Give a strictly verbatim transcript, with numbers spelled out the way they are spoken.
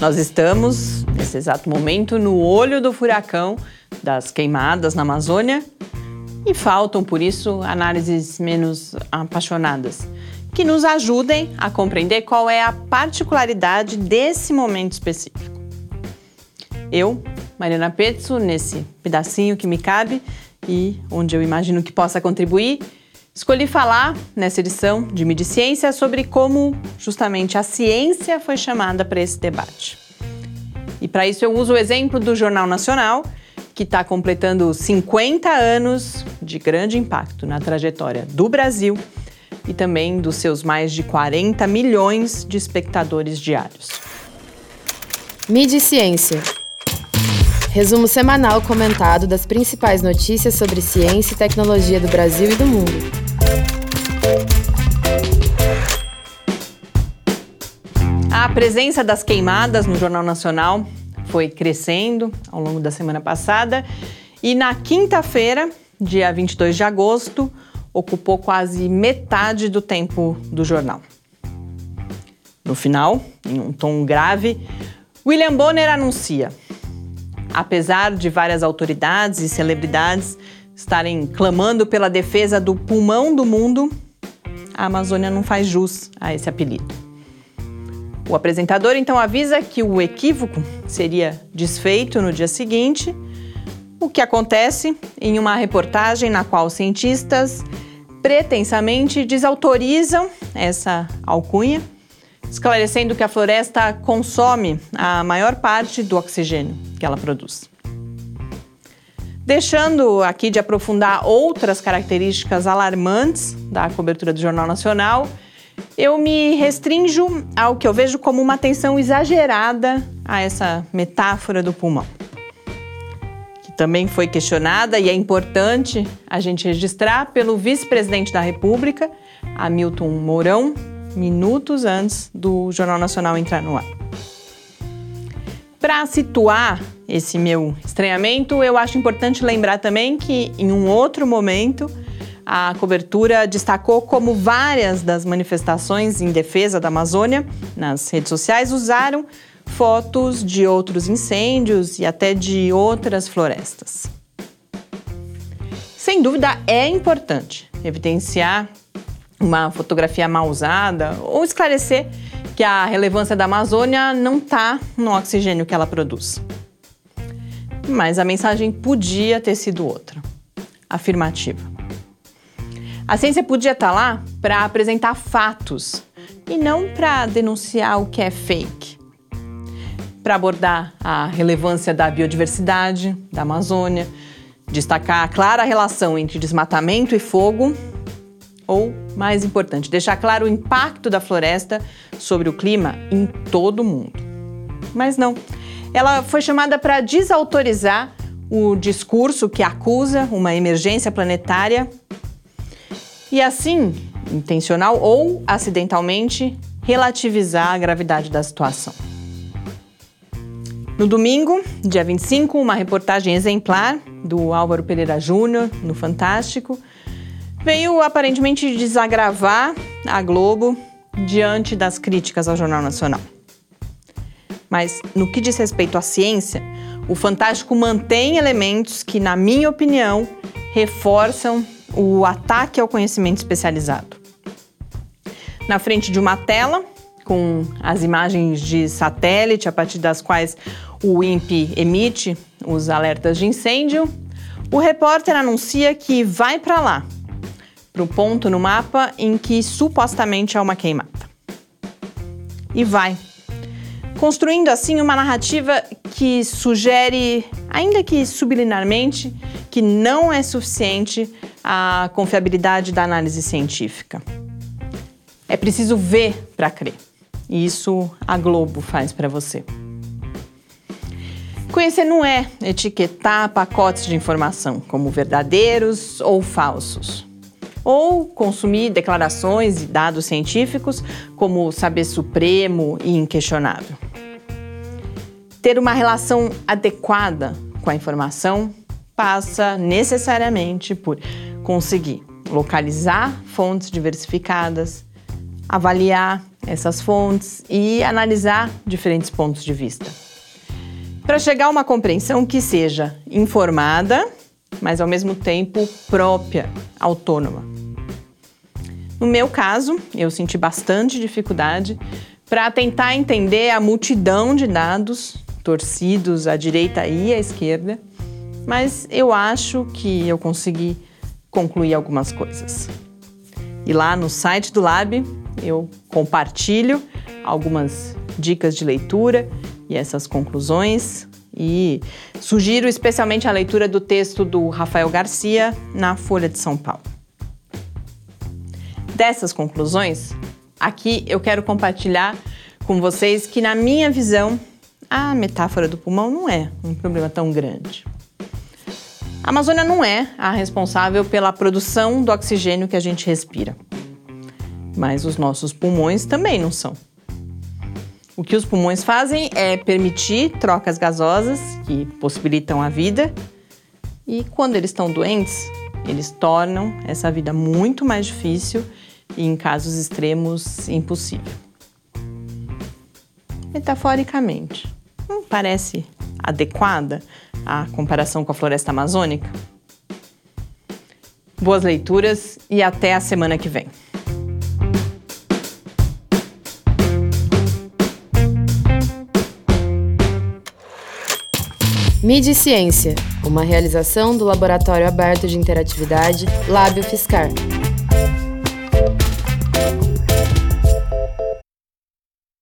Nós estamos, nesse exato momento, no olho do furacão das queimadas na Amazônia e faltam, por isso, análises menos apaixonadas, que nos ajudem a compreender qual é a particularidade desse momento específico. Eu, Mariana Pezzo, nesse pedacinho que me cabe e onde eu imagino que possa contribuir, escolhi falar, nessa edição de Mídia e Ciência, sobre como justamente a ciência foi chamada para esse debate. E para isso eu uso o exemplo do Jornal Nacional, que está completando cinquenta anos de grande impacto na trajetória do Brasil e também dos seus mais de quarenta milhões de espectadores diários. Mídia e Ciência. Resumo semanal comentado das principais notícias sobre ciência e tecnologia do Brasil e do mundo. A presença das queimadas no Jornal Nacional foi crescendo ao longo da semana passada e na quinta-feira, dia vinte e dois de agosto, ocupou quase metade do tempo do jornal. No final, em um tom grave, William Bonner anuncia: apesar de várias autoridades e celebridades estarem clamando pela defesa do pulmão do mundo, a Amazônia não faz jus a esse apelido. O apresentador então avisa que o equívoco seria desfeito no dia seguinte, o que acontece em uma reportagem na qual cientistas pretensamente desautorizam essa alcunha, esclarecendo que a floresta consome a maior parte do oxigênio que ela produz. Deixando aqui de aprofundar outras características alarmantes da cobertura do Jornal Nacional, eu me restrinjo ao que eu vejo como uma atenção exagerada a essa metáfora do pulmão, que também foi questionada e é importante a gente registrar pelo vice-presidente da República, Hamilton Mourão, minutos antes do Jornal Nacional entrar no ar. Para situar esse meu estranhamento, eu acho importante lembrar também que, em um outro momento, a cobertura destacou como várias das manifestações em defesa da Amazônia nas redes sociais usaram fotos de outros incêndios e até de outras florestas. Sem dúvida, é importante evidenciar uma fotografia mal usada, ou esclarecer que a relevância da Amazônia não está no oxigênio que ela produz. Mas a mensagem podia ter sido outra, afirmativa. A ciência podia estar lá para apresentar fatos e não para denunciar o que é fake, para abordar a relevância da biodiversidade, da Amazônia, destacar a clara relação entre desmatamento e fogo, ou, mais importante, deixar claro o impacto da floresta sobre o clima em todo o mundo. Mas não, ela foi chamada para desautorizar o discurso que acusa uma emergência planetária e, assim, intencional ou acidentalmente, relativizar a gravidade da situação. No domingo, dia vinte e cinco, uma reportagem exemplar do Álvaro Pereira Júnior, no Fantástico, veio aparentemente desagravar a Globo diante das críticas ao Jornal Nacional. Mas, no que diz respeito à ciência, o Fantástico mantém elementos que, na minha opinião, reforçam o ataque ao conhecimento especializado. Na frente de uma tela, com as imagens de satélite a partir das quais o INPE emite os alertas de incêndio, o repórter anuncia que vai para lá, para o ponto no mapa em que supostamente há uma queimada. E vai, construindo assim uma narrativa que sugere, ainda que subliminarmente, que não é suficiente a confiabilidade da análise científica. É preciso ver para crer. E isso a Globo faz para você. Conhecer não é etiquetar pacotes de informação como verdadeiros ou falsos, ou consumir declarações e dados científicos como saber supremo e inquestionável. Ter uma relação adequada com a informação passa necessariamente por conseguir localizar fontes diversificadas, avaliar essas fontes e analisar diferentes pontos de vista, para chegar a uma compreensão que seja informada, mas ao mesmo tempo própria, autônoma. No meu caso, eu senti bastante dificuldade para tentar entender a multidão de dados torcidos à direita e à esquerda, mas eu acho que eu consegui concluir algumas coisas. E lá no site do LAbI eu compartilho algumas dicas de leitura e essas conclusões e sugiro especialmente a leitura do texto do Rafael Garcia na Folha de São Paulo. Dessas conclusões, aqui eu quero compartilhar com vocês que, na minha visão, a metáfora do pulmão não é um problema tão grande. A Amazônia não é a responsável pela produção do oxigênio que a gente respira. Mas os nossos pulmões também não são. O que os pulmões fazem é permitir trocas gasosas que possibilitam a vida e, quando eles estão doentes, eles tornam essa vida muito mais difícil e, em casos extremos, impossível. Metaforicamente, não parece adequada a comparação com a floresta amazônica? Boas leituras e até a semana que vem! Mídia e Ciência, uma realização do Laboratório Aberto de Interatividade LAbI UFSCar.